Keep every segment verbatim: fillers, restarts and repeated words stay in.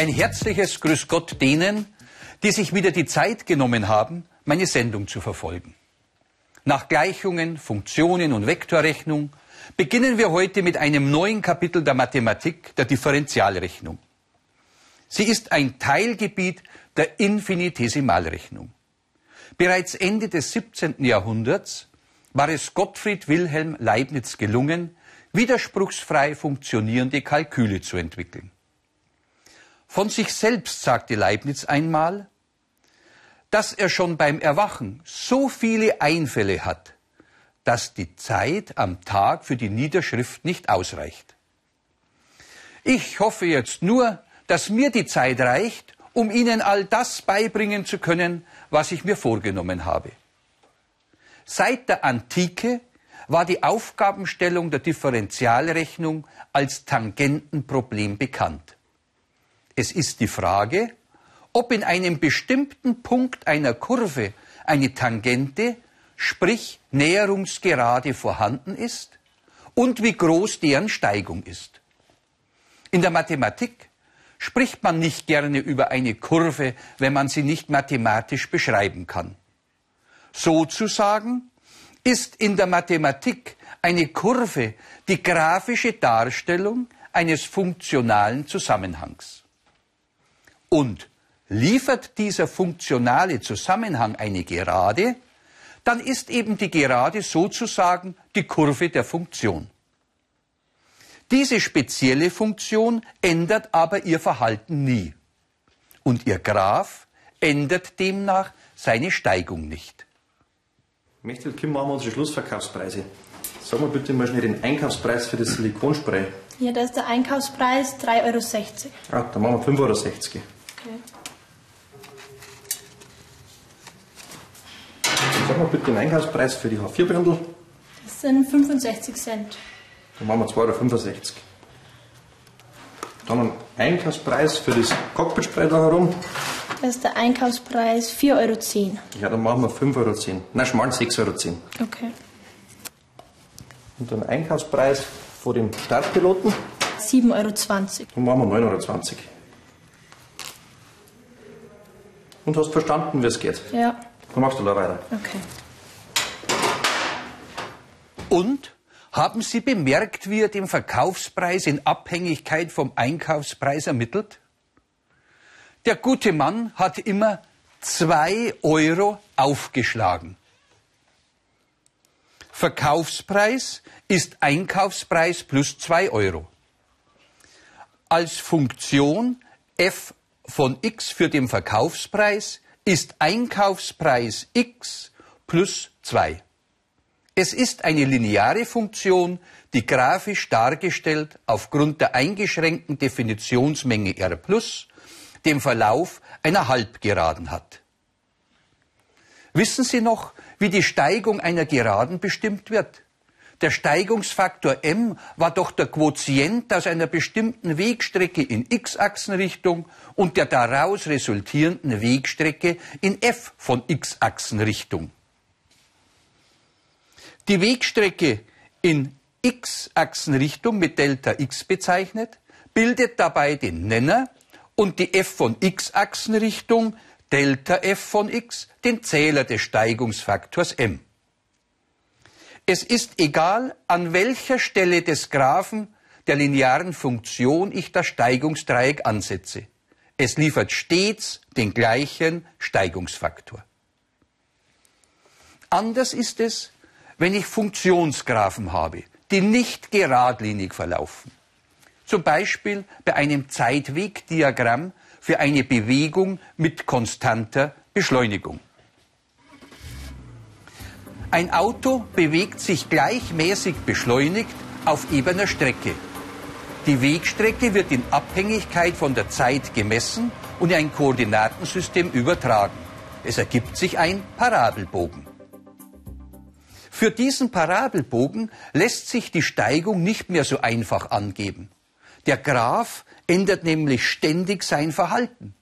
Ein herzliches Grüß Gott denen, die sich wieder die Zeit genommen haben, meine Sendung zu verfolgen. Nach Gleichungen, Funktionen und Vektorrechnung beginnen wir heute mit einem neuen Kapitel der Mathematik, der Differentialrechnung. Sie ist ein Teilgebiet der Infinitesimalrechnung. Bereits Ende des siebzehnten Jahrhunderts war es Gottfried Wilhelm Leibniz gelungen, widerspruchsfrei funktionierende Kalküle zu entwickeln. Von sich selbst sagte Leibniz einmal, dass er schon beim Erwachen so viele Einfälle hat, dass die Zeit am Tag für die Niederschrift nicht ausreicht. Ich hoffe jetzt nur, dass mir die Zeit reicht, um Ihnen all das beibringen zu können, was ich mir vorgenommen habe. Seit der Antike war die Aufgabenstellung der Differentialrechnung als Tangentenproblem bekannt. Es ist die Frage, ob in einem bestimmten Punkt einer Kurve eine Tangente, sprich Näherungsgerade, vorhanden ist und wie groß deren Steigung ist. In der Mathematik spricht man nicht gerne über eine Kurve, wenn man sie nicht mathematisch beschreiben kann. Sozusagen ist in der Mathematik eine Kurve die grafische Darstellung eines funktionalen Zusammenhangs. Und liefert dieser funktionale Zusammenhang eine Gerade, dann ist eben die Gerade sozusagen die Kurve der Funktion. Diese spezielle Funktion ändert aber ihr Verhalten nie. Und ihr Graph ändert demnach seine Steigung nicht. Mechthild, Kim, machen wir unsere Schlussverkaufspreise. Sag mal bitte mal schnell den Einkaufspreis für das Silikonspray. Ja, da ist der Einkaufspreis drei Euro sechzig. Ah, dann machen wir fünf Euro sechzig. Okay. Sag mal bitte den Einkaufspreis für die H vier Brindel. Das sind fünfundsechzig Cent. Dann machen wir zwei Euro fünfundsechzig. Dann einen Einkaufspreis für das Cockpitspray da herum. Das ist der Einkaufspreis vier Euro zehn. Ja, dann machen wir fünf Euro zehn. Na, schmalen sechs Euro zehn. Okay. Und dann Einkaufspreis vor dem Startpiloten. sieben Euro zwanzig. Dann machen wir neun Euro zwanzig. Und hast verstanden, wie es geht? Ja. Dann machst du da weiter. Okay. Und haben Sie bemerkt, wie er den Verkaufspreis in Abhängigkeit vom Einkaufspreis ermittelt? Der gute Mann hat immer zwei Euro aufgeschlagen. Verkaufspreis ist Einkaufspreis plus zwei Euro. Als Funktion f von x für den Verkaufspreis ist Einkaufspreis x plus zwei. Es ist eine lineare Funktion, die grafisch dargestellt aufgrund der eingeschränkten Definitionsmenge R plus den Verlauf einer Halbgeraden hat. Wissen Sie noch, wie die Steigung einer Geraden bestimmt wird? Der Steigungsfaktor m war doch der Quotient aus einer bestimmten Wegstrecke in x-Achsenrichtung und der daraus resultierenden Wegstrecke in f von x-Achsenrichtung. Die Wegstrecke in x-Achsenrichtung mit Delta x bezeichnet, bildet dabei den Nenner und die f von x-Achsenrichtung Delta f von x, den Zähler des Steigungsfaktors m. Es ist egal, an welcher Stelle des Graphen der linearen Funktion ich das Steigungsdreieck ansetze. Es liefert stets den gleichen Steigungsfaktor. Anders ist es, wenn ich Funktionsgraphen habe, die nicht geradlinig verlaufen. Zum Beispiel bei einem Zeitwegdiagramm für eine Bewegung mit konstanter Beschleunigung. Ein Auto bewegt sich gleichmäßig beschleunigt auf ebener Strecke. Die Wegstrecke wird in Abhängigkeit von der Zeit gemessen und in ein Koordinatensystem übertragen. Es ergibt sich ein Parabelbogen. Für diesen Parabelbogen lässt sich die Steigung nicht mehr so einfach angeben. Der Graph ändert nämlich ständig sein Verhalten.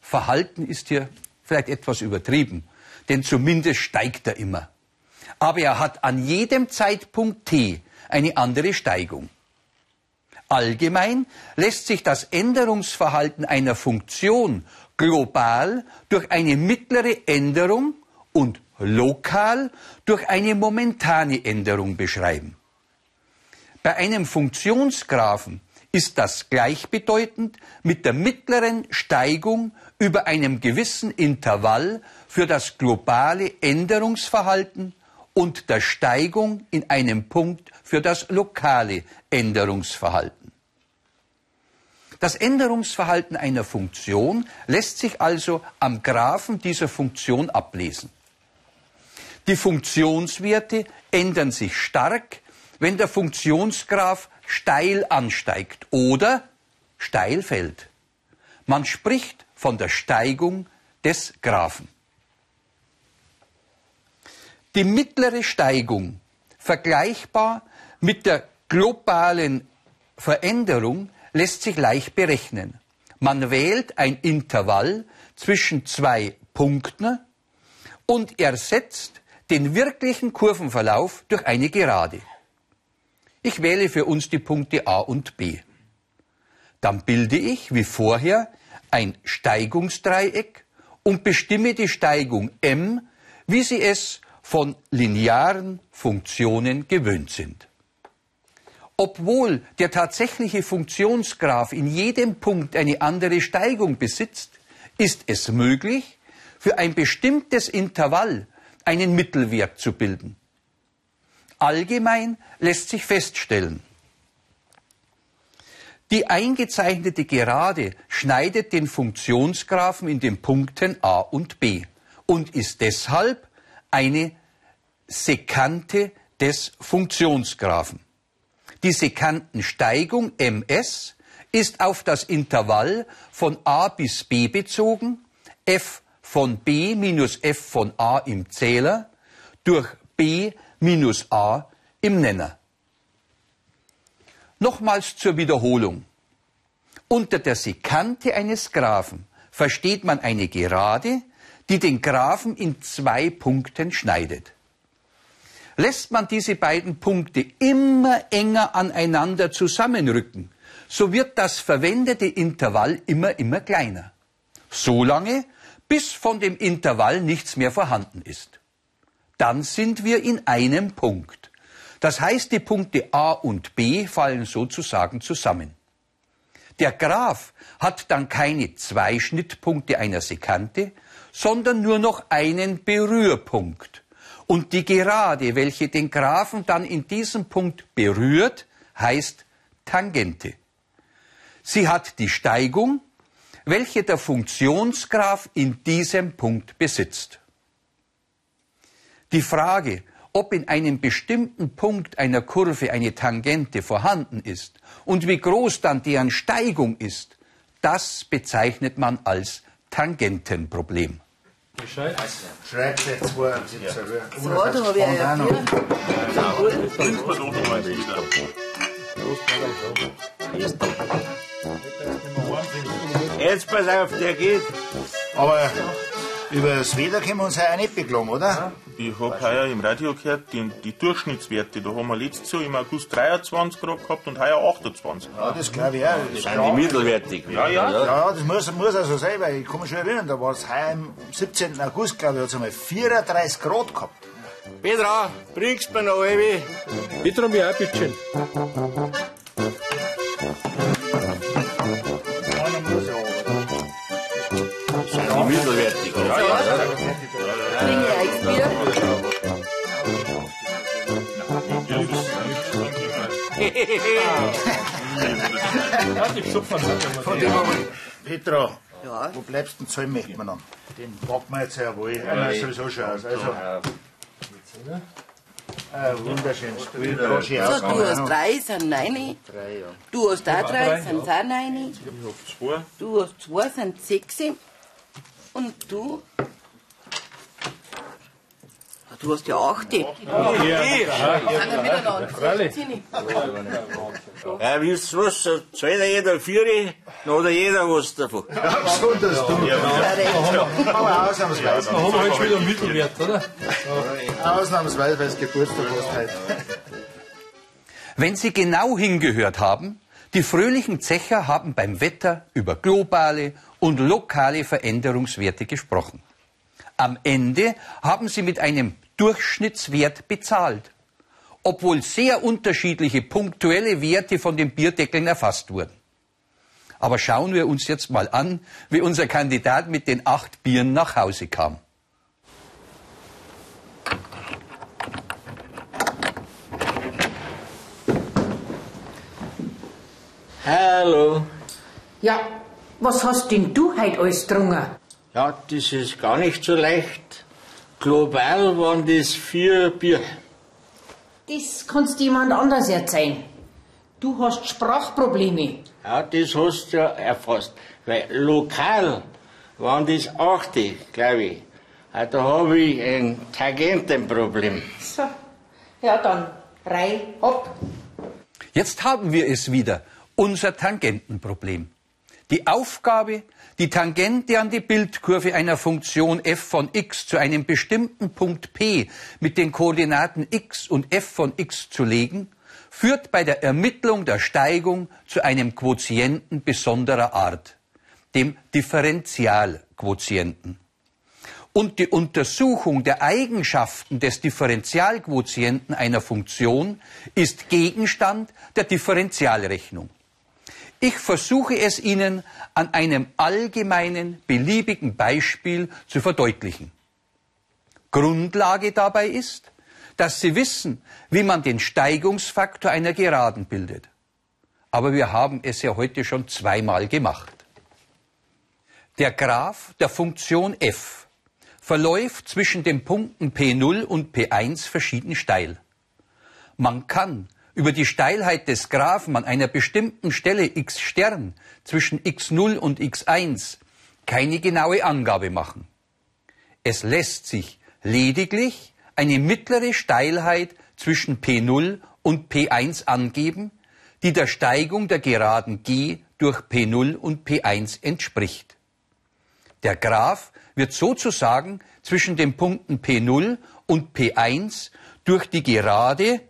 Verhalten ist hier vielleicht etwas übertrieben, denn zumindest steigt er immer. Aber er hat an jedem Zeitpunkt t eine andere Steigung. Allgemein lässt sich das Änderungsverhalten einer Funktion global durch eine mittlere Änderung und lokal durch eine momentane Änderung beschreiben. Bei einem Funktionsgraphen ist das gleichbedeutend mit der mittleren Steigung über einem gewissen Intervall für das globale Änderungsverhalten und der Steigung in einem Punkt für das lokale Änderungsverhalten. Das Änderungsverhalten einer Funktion lässt sich also am Graphen dieser Funktion ablesen. Die Funktionswerte ändern sich stark, wenn der Funktionsgraph steil ansteigt oder steil fällt. Man spricht von der Steigung des Graphen. Die mittlere Steigung, vergleichbar mit der globalen Veränderung, lässt sich leicht berechnen. Man wählt ein Intervall zwischen zwei Punkten und ersetzt den wirklichen Kurvenverlauf durch eine Gerade. Ich wähle für uns die Punkte A und B. Dann bilde ich, wie vorher, ein Steigungsdreieck und bestimme die Steigung m, wie sie es von linearen Funktionen gewöhnt sind. Obwohl der tatsächliche Funktionsgraph in jedem Punkt eine andere Steigung besitzt, ist es möglich, für ein bestimmtes Intervall einen Mittelwert zu bilden. Allgemein lässt sich feststellen, die eingezeichnete Gerade schneidet den Funktionsgraphen in den Punkten A und B und ist deshalb eine Sekante des Funktionsgraphen. Die Sekantensteigung M S ist auf das Intervall von A bis B bezogen, f von B minus f von A im Zähler durch b minus a im Nenner. Nochmals zur Wiederholung. Unter der Sekante eines Graphen versteht man eine Gerade, die den Graphen in zwei Punkten schneidet. Lässt man diese beiden Punkte immer enger aneinander zusammenrücken, so wird das verwendete Intervall immer, immer kleiner. So lange, bis von dem Intervall nichts mehr vorhanden ist. Dann sind wir in einem Punkt. Das heißt, die Punkte A und B fallen sozusagen zusammen. Der Graph hat dann keine zwei Schnittpunkte einer Sekante, sondern nur noch einen Berührpunkt. Und die Gerade, welche den Graphen dann in diesem Punkt berührt, heißt Tangente. Sie hat die Steigung, welche der Funktionsgraph in diesem Punkt besitzt. Die Frage, ob in einem bestimmten Punkt einer Kurve eine Tangente vorhanden ist und wie groß dann deren Steigung ist, das bezeichnet man als Tangentenproblem. Jetzt pass auf, der geht. Aber über das Wetter können wir uns heuer nicht beklagen, oder? Ich habe heuer im Radio gehört, die, die Durchschnittswerte, da haben wir letztes Jahr im August dreiundzwanzig Grad gehabt und heuer achtundzwanzig. Ja, das glaube ich auch. Das sind die mittelwertig. Ja, ja. Ja, ja, das muss, muss auch so sein, weil ich kann mich schon erinnern, da war es heuer am siebzehnten August, glaube ich, hat es einmal vierunddreißig Grad gehabt. Petra, bringst mir noch ewig. Petra, mir auch, bitteschön. Die mittelwertig. Ja, ja, Petra, wo bleibst du denn Zäume miteinander? Den packen wir jetzt her, wo ich sowieso schon aus. Wunderschön. Du hast drei, sind neun. Du hast auch drei, sind auch neun. Du hast zwei, sind sechs. Und du? Du hast ja acht. Ja, willst du was? Zahlt ja jeder Vieri, dann hat ja jeder was davon. Ja, besonders du. Ausnahmsweise. Da haben wir heute schon wieder einen Mittelwert, oder? Ausnahmsweise, weil es Geburtstag hast heute. Wenn Sie genau hingehört haben, Die fröhlichen Zecher haben beim Wetter über globale und lokale Veränderungswerte gesprochen. Am Ende haben sie mit einem Durchschnittswert bezahlt, obwohl sehr unterschiedliche punktuelle Werte von den Bierdeckeln erfasst wurden. Aber schauen wir uns jetzt mal an, wie unser Kandidat mit den acht Bieren nach Hause kam. Hallo. Ja, was hast denn du heute alles getrunken? Ja, das ist gar nicht so leicht. Global waren das vier Bier. Das kannst du jemand anders erzählen. Du hast Sprachprobleme. Ja, das hast du ja erfasst. Weil lokal waren das achte, glaube ich. Ja, da habe ich ein Tangentenproblem. So, ja dann, rein, ab. Jetzt haben wir es wieder. Unser Tangentenproblem. Die Aufgabe, die Tangente an die Bildkurve einer Funktion f von x zu einem bestimmten Punkt p mit den Koordinaten x und f von x zu legen, führt bei der Ermittlung der Steigung zu einem Quotienten besonderer Art, dem Differentialquotienten. Und die Untersuchung der Eigenschaften des Differentialquotienten einer Funktion ist Gegenstand der Differentialrechnung. Ich versuche es Ihnen an einem allgemeinen, beliebigen Beispiel zu verdeutlichen. Grundlage dabei ist, dass Sie wissen, wie man den Steigungsfaktor einer Geraden bildet. Aber wir haben es ja heute schon zweimal gemacht. Der Graph der Funktion f verläuft zwischen den Punkten p null und p eins verschieden steil. Man kann über die Steilheit des Graphen an einer bestimmten Stelle x Stern zwischen x null und x eins keine genaue Angabe machen. Es lässt sich lediglich eine mittlere Steilheit zwischen p null und p eins angeben, die der Steigung der Geraden g durch p null und p eins entspricht. Der Graph wird sozusagen zwischen den Punkten p null und p eins durch die Gerade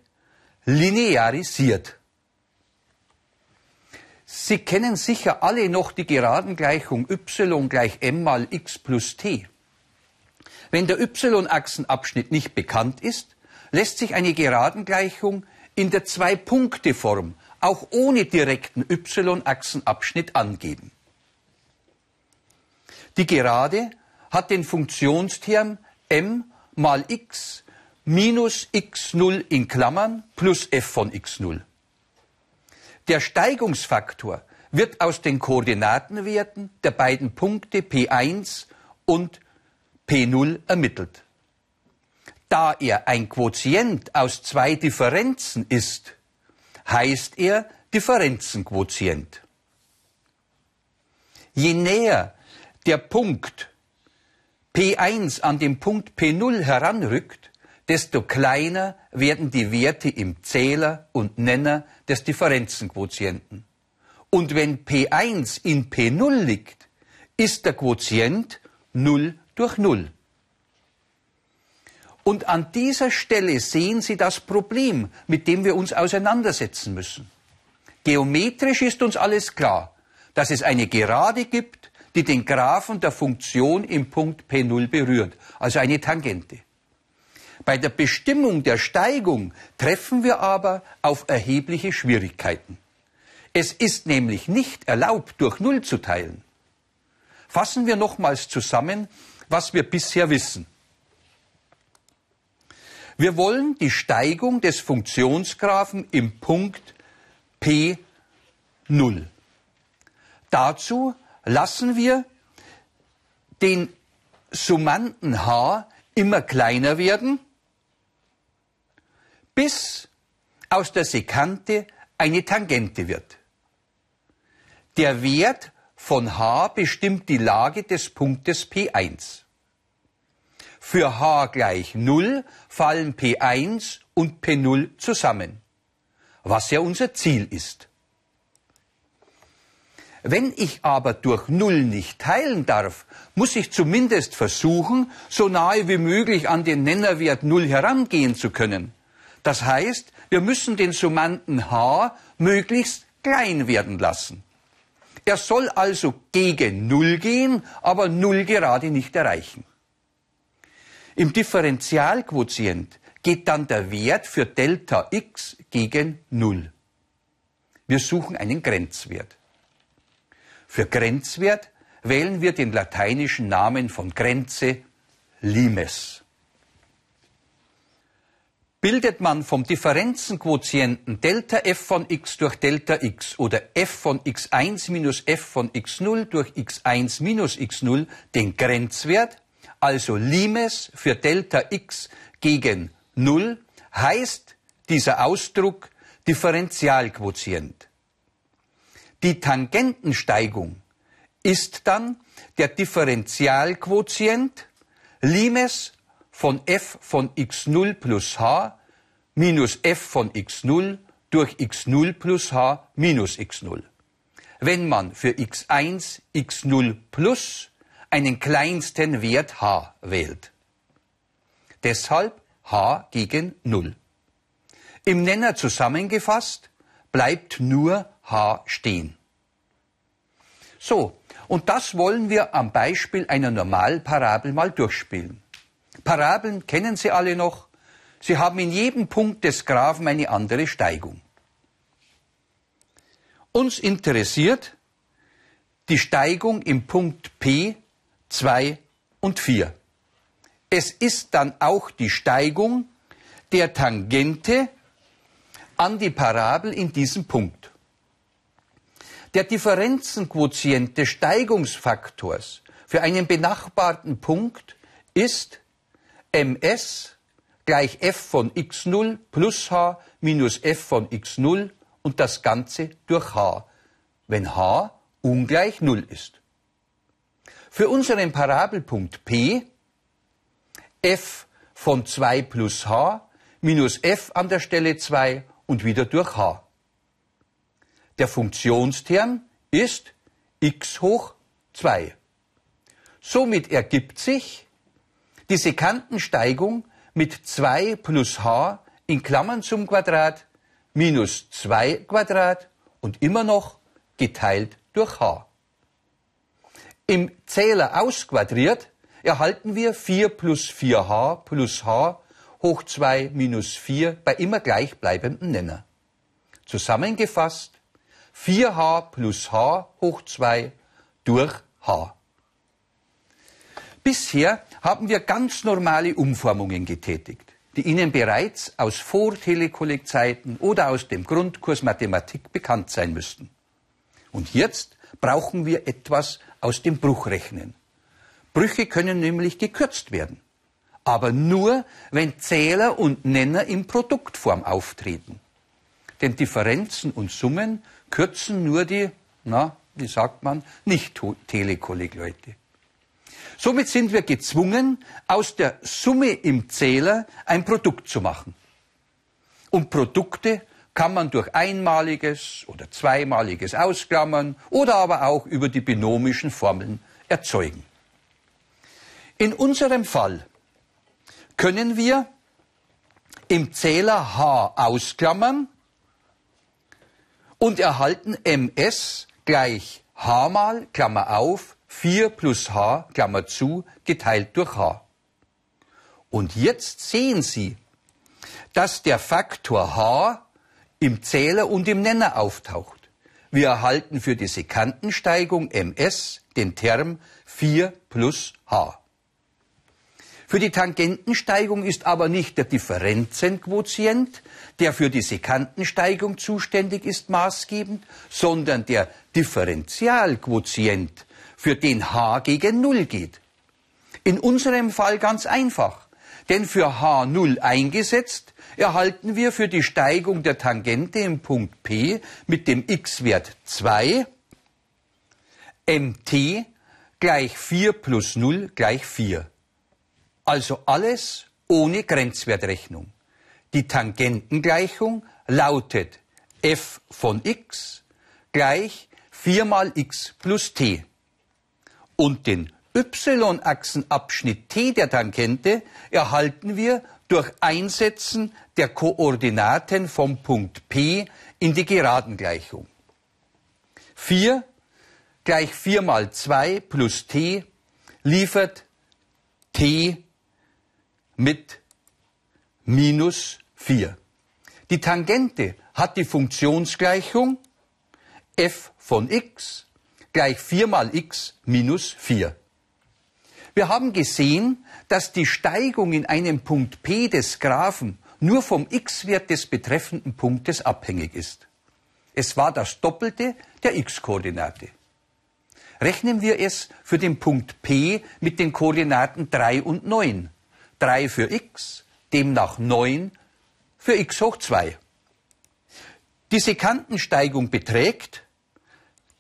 linearisiert. Sie kennen sicher alle noch die Geradengleichung y gleich m mal x plus t. Wenn der y-Achsenabschnitt nicht bekannt ist, lässt sich eine Geradengleichung in der Zwei-Punkte-Form auch ohne direkten y-Achsenabschnitt angeben. Die Gerade hat den Funktionsterm m mal x minus x null in Klammern plus f von x null. Der Steigungsfaktor wird aus den Koordinatenwerten der beiden Punkte p eins und p null ermittelt. Da er ein Quotient aus zwei Differenzen ist, heißt er Differenzenquotient. Je näher der Punkt p eins an den Punkt p null heranrückt, desto kleiner werden die Werte im Zähler und Nenner des Differenzenquotienten. Und wenn p eins in p null liegt, ist der Quotient null durch null. Und an dieser Stelle sehen Sie das Problem, mit dem wir uns auseinandersetzen müssen. Geometrisch ist uns alles klar, dass es eine Gerade gibt, die den Graphen der Funktion im Punkt p null berührt, also eine Tangente. Bei der Bestimmung der Steigung treffen wir aber auf erhebliche Schwierigkeiten. Es ist nämlich nicht erlaubt, durch null zu teilen. Fassen wir nochmals zusammen, was wir bisher wissen. Wir wollen die Steigung des Funktionsgraphen im Punkt p null. Dazu lassen wir den Summanden h immer kleiner werden, bis aus der Sekante eine Tangente wird. Der Wert von h bestimmt die Lage des Punktes p eins. Für h gleich null fallen p eins und p null zusammen, was ja unser Ziel ist. Wenn ich aber durch null nicht teilen darf, muss ich zumindest versuchen, so nahe wie möglich an den Nennerwert null herangehen zu können. Das heißt, wir müssen den Summanden h möglichst klein werden lassen. Er soll also gegen Null gehen, aber Null gerade nicht erreichen. Im Differentialquotient geht dann der Wert für Delta x gegen Null. Wir suchen einen Grenzwert. Für Grenzwert wählen wir den lateinischen Namen von Grenze, Limes. Bildet man vom Differenzenquotienten Delta f von x durch Delta x oder f von x eins minus f von x null durch x eins minus x null den Grenzwert, also Limes für Delta x gegen null, heißt dieser Ausdruck Differentialquotient. Die Tangentensteigung ist dann der Differentialquotient Limes von f von x null plus h minus f von x null durch x null plus h minus x null. Wenn man für x eins x null plus einen kleinsten Wert h wählt. Deshalb h gegen null. Im Nenner zusammengefasst bleibt nur h stehen. So, und das wollen wir am Beispiel einer Normalparabel mal durchspielen. Parabeln kennen Sie alle noch. Sie haben in jedem Punkt des Graphen eine andere Steigung. Uns interessiert die Steigung im Punkt P, zwei und vier. Es ist dann auch die Steigung der Tangente an die Parabel in diesem Punkt. Der Differenzenquotient des Steigungsfaktors für einen benachbarten Punkt ist ms gleich f von x null plus h minus f von x null und das Ganze durch h, wenn h ungleich null ist. Für unseren Parabelpunkt P f von zwei plus h minus f an der Stelle zwei und wieder durch h. Der Funktionsterm ist x hoch zwei. Somit ergibt sich die Sekantensteigung mit zwei plus h in Klammern zum Quadrat minus zwei Quadrat und immer noch geteilt durch h. Im Zähler ausquadriert erhalten wir vier plus vier h plus h hoch zwei minus vier bei immer gleichbleibendem Nenner. Zusammengefasst vier h plus h hoch zwei durch h. Bisher haben wir ganz normale Umformungen getätigt, die Ihnen bereits aus Vor-Telekolleg-Zeiten oder aus dem Grundkurs Mathematik bekannt sein müssten. Und jetzt brauchen wir etwas aus dem Bruchrechnen. Brüche können nämlich gekürzt werden, aber nur, wenn Zähler und Nenner in Produktform auftreten. Denn Differenzen und Summen kürzen nur die, na, wie sagt man, Nicht-Telekolleg-Leute. Somit sind wir gezwungen, aus der Summe im Zähler ein Produkt zu machen. Und Produkte kann man durch einmaliges oder zweimaliges Ausklammern oder aber auch über die binomischen Formeln erzeugen. In unserem Fall können wir im Zähler h ausklammern und erhalten ms gleich h mal, Klammer auf, vier plus h, Klammer zu, geteilt durch h. Und jetzt sehen Sie, dass der Faktor h im Zähler und im Nenner auftaucht. Wir erhalten für die Sekantensteigung ms den Term vier plus h. Für die Tangentensteigung ist aber nicht der Differenzenquotient, der für die Sekantensteigung zuständig ist, maßgebend, sondern der Differentialquotient, für den h gegen null geht. In unserem Fall ganz einfach, denn für h null eingesetzt, erhalten wir für die Steigung der Tangente im Punkt P mit dem x-Wert zwei mt gleich vier plus null gleich vier. Also alles ohne Grenzwertrechnung. Die Tangentengleichung lautet f von x gleich vier mal x plus t. Und den y-Achsenabschnitt t der Tangente erhalten wir durch Einsetzen der Koordinaten vom Punkt P in die Geradengleichung. vier gleich vier mal zwei plus t liefert t mit minus vier. Die Tangente hat die Funktionsgleichung f von x gleich vier mal x minus vier. Wir haben gesehen, dass die Steigung in einem Punkt P des Graphen nur vom x-Wert des betreffenden Punktes abhängig ist. Es war das Doppelte der x-Koordinate. Rechnen wir es für den Punkt P mit den Koordinaten drei und neun. drei für x, demnach neun für x hoch zwei. Die Sekantensteigung beträgt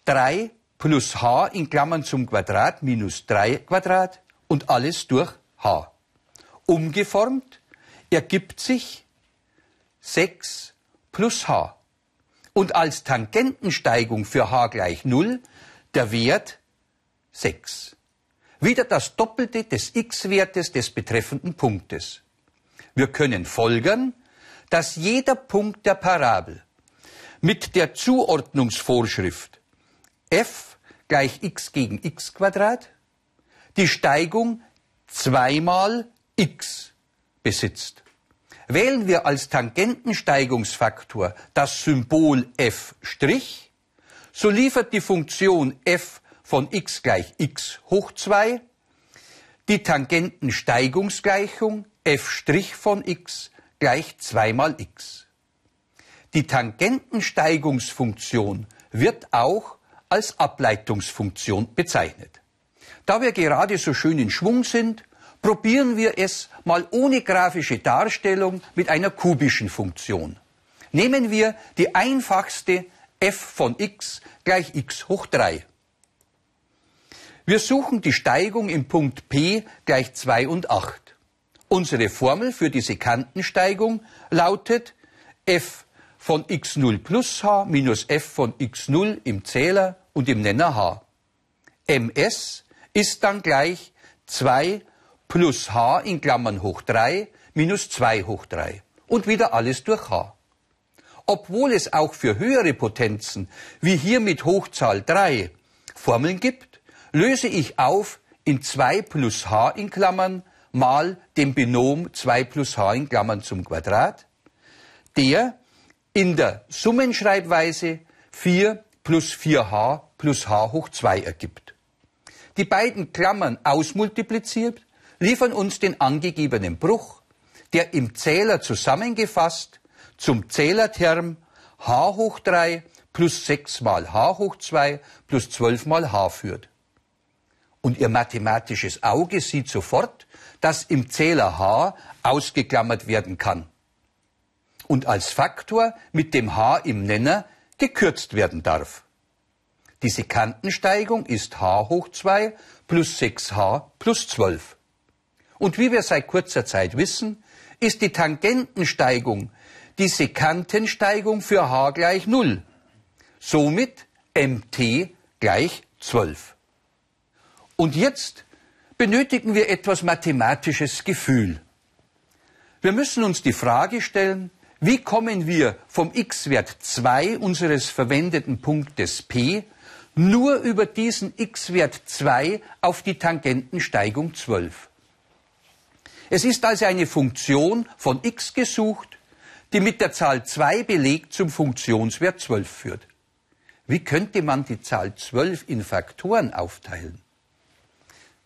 drei plus h in Klammern zum Quadrat minus drei Quadrat und alles durch h. Umgeformt ergibt sich sechs plus h. Und als Tangentensteigung für h gleich null der Wert sechs. Wieder das Doppelte des x-Wertes des betreffenden Punktes. Wir können folgern, dass jeder Punkt der Parabel mit der Zuordnungsvorschrift f gleich x gegen x Quadrat die Steigung zweimal x besitzt. Wählen wir als Tangentensteigungsfaktor das Symbol f', so liefert die Funktion f von x gleich x hoch zwei die Tangentensteigungsgleichung f' von x gleich zwei mal x. Die Tangentensteigungsfunktion wird auch als Ableitungsfunktion bezeichnet. Da wir gerade so schön in Schwung sind, probieren wir es mal ohne grafische Darstellung mit einer kubischen Funktion. Nehmen wir die einfachste f von x gleich x hoch drei. Wir suchen die Steigung im Punkt P gleich zwei und acht. Unsere Formel für die Sekantensteigung lautet f von x null plus h minus f von x null im Zähler und im Nenner h. Ms ist dann gleich zwei plus h in Klammern hoch drei minus zwei hoch drei und wieder alles durch h. Obwohl es auch für höhere Potenzen, wie hier mit Hochzahl drei, Formeln gibt, löse ich auf in zwei plus h in Klammern mal dem Binom zwei plus h in Klammern zum Quadrat, der in der Summenschreibweise vier plus vier h plus h hoch zwei ergibt. Die beiden Klammern ausmultipliziert liefern uns den angegebenen Bruch, der im Zähler zusammengefasst zum Zählerterm h hoch drei plus sechs mal h hoch zwei plus zwölf mal h führt. Und Ihr mathematisches Auge sieht sofort, dass im Zähler h ausgeklammert werden kann und als Faktor mit dem h im Nenner gekürzt werden darf. Die Sekantensteigung ist h hoch zwei plus sechs h plus zwölf. Und wie wir seit kurzer Zeit wissen, ist die Tangentensteigung die Sekantensteigung für h gleich null. Somit mt gleich zwölf. Und jetzt benötigen wir etwas mathematisches Gefühl. Wir müssen uns die Frage stellen, wie kommen wir vom x-Wert zwei unseres verwendeten Punktes P nur über diesen x-Wert zwei auf die Tangentensteigung zwölf? Es ist also eine Funktion von x gesucht, die mit der Zahl zwei belegt zum Funktionswert zwölf führt. Wie könnte man die Zahl zwölf in Faktoren aufteilen?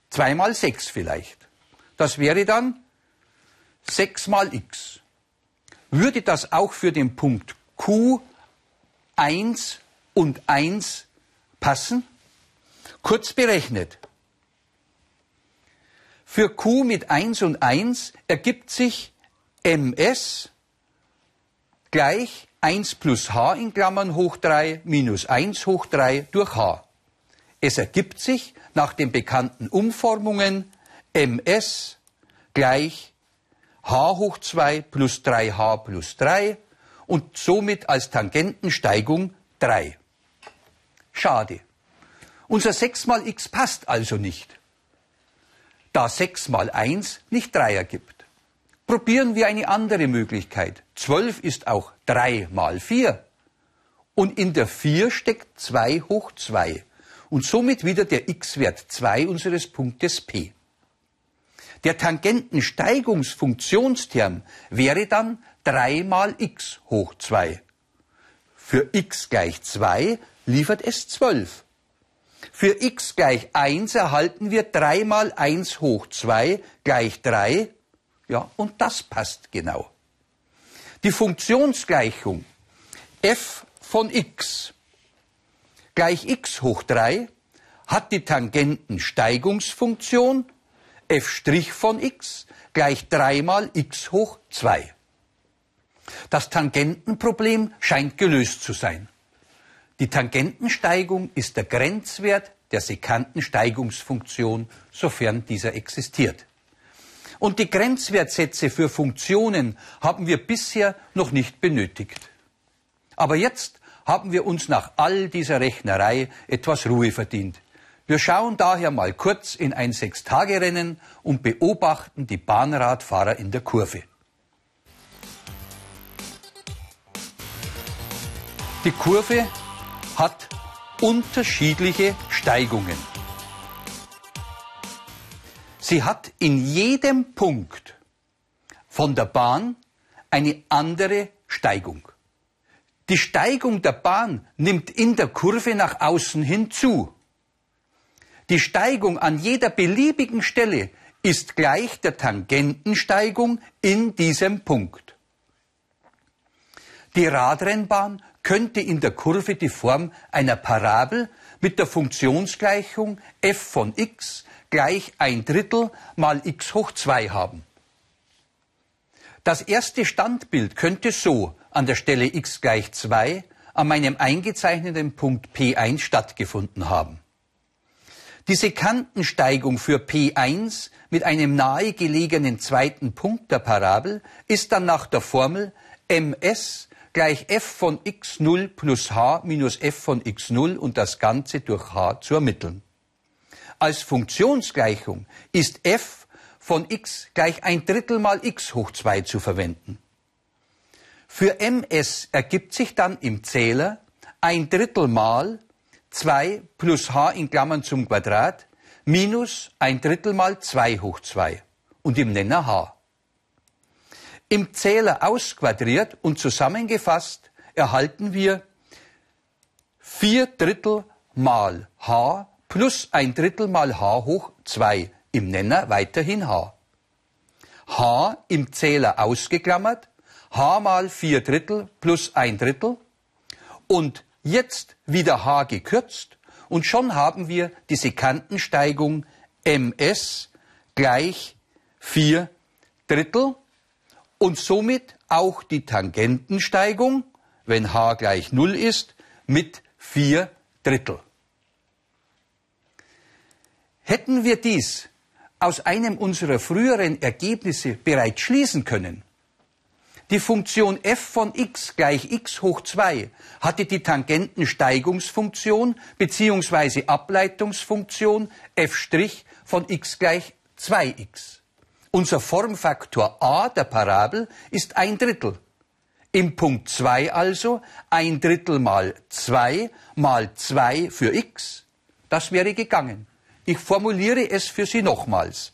zwei mal sechs vielleicht. Das wäre dann sechs mal x. Würde das auch für den Punkt Q eins und eins passen? Kurz berechnet. Für Q mit eins und eins ergibt sich Ms gleich eins plus h in Klammern hoch drei minus eins hoch drei durch h. Es ergibt sich nach den bekannten Umformungen Ms gleich h hoch zwei plus drei h plus drei und somit als Tangentensteigung drei. Schade. Unser sechs mal x passt also nicht, da sechs mal eins nicht drei ergibt. Probieren wir eine andere Möglichkeit. zwölf ist auch drei mal vier und in der vier steckt zwei hoch zwei und somit wieder der x-Wert zwei unseres Punktes p. Der Tangentensteigungsfunktionsterm wäre dann drei mal x hoch zwei. Für x gleich zwei liefert es zwölf. Für x gleich eins erhalten wir drei mal eins hoch zwei gleich drei. Ja, und das passt genau. Die Funktionsgleichung f von x gleich x hoch drei hat die Tangentensteigungsfunktion f' von x gleich drei mal x hoch zwei. Das Tangentenproblem scheint gelöst zu sein. Die Tangentensteigung ist der Grenzwert der sekanten Steigungsfunktion, sofern dieser existiert. Und die Grenzwertsätze für Funktionen haben wir bisher noch nicht benötigt. Aber jetzt haben wir uns nach all dieser Rechnerei etwas Ruhe verdient. Wir schauen daher mal kurz in ein Sechstagerennen und beobachten die Bahnradfahrer in der Kurve. Die Kurve hat unterschiedliche Steigungen. Sie hat in jedem Punkt von der Bahn eine andere Steigung. Die Steigung der Bahn nimmt in der Kurve nach außen hin zu. Die Steigung an jeder beliebigen Stelle ist gleich der Tangentensteigung in diesem Punkt. Die Radrennbahn könnte in der Kurve die Form einer Parabel mit der Funktionsgleichung f von x gleich ein Drittel mal x hoch zwei haben. Das erste Standbild könnte so an der Stelle x gleich zwei an meinem eingezeichneten Punkt P eins stattgefunden haben. Die Sekantensteigung für P eins mit einem nahegelegenen zweiten Punkt der Parabel ist dann nach der Formel ms gleich f von x null plus h minus f von x null und das Ganze durch h zu ermitteln. Als Funktionsgleichung ist f von x gleich ein Drittel mal x hoch zwei zu verwenden. Für ms ergibt sich dann im Zähler ein Drittel mal zwei plus h in Klammern zum Quadrat minus ein Drittel mal zwei hoch zwei und im Nenner h. Im Zähler ausquadriert und zusammengefasst erhalten wir vier Drittel mal h plus ein Drittel mal h hoch zwei, im Nenner weiterhin h. h im Zähler ausgeklammert, h mal vier Drittel plus ein Drittel und jetzt wieder h gekürzt und schon haben wir die Sekantensteigung ms gleich vier Drittel und somit auch die Tangentensteigung, wenn h gleich null ist, mit vier Drittel. Hätten wir dies aus einem unserer früheren Ergebnisse bereits schließen können, die Funktion f von x gleich x hoch zwei hatte die Tangentensteigungsfunktion bzw. Ableitungsfunktion f' von x gleich zwei x. Unser Formfaktor a der Parabel ist ein Drittel. Im Punkt zwei also ein Drittel mal zwei mal zwei für x. Das wäre gegangen. Ich formuliere es für Sie nochmals.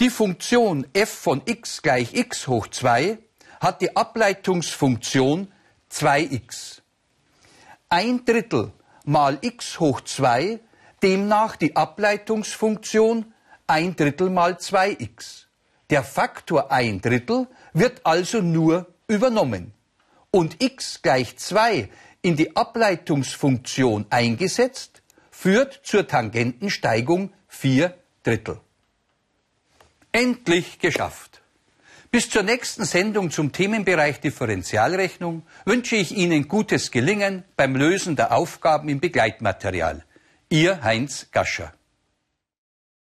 Die Funktion f von x gleich x hoch zwei hat die Ableitungsfunktion zwei x. Ein Drittel mal x hoch zwei, demnach die Ableitungsfunktion ein Drittel mal zwei x. Der Faktor ein Drittel wird also nur übernommen und x gleich zwei in die Ableitungsfunktion eingesetzt, führt zur Tangentensteigung vier Drittel. Endlich geschafft! Bis zur nächsten Sendung zum Themenbereich Differentialrechnung wünsche ich Ihnen gutes Gelingen beim Lösen der Aufgaben im Begleitmaterial. Ihr Heinz Gascher.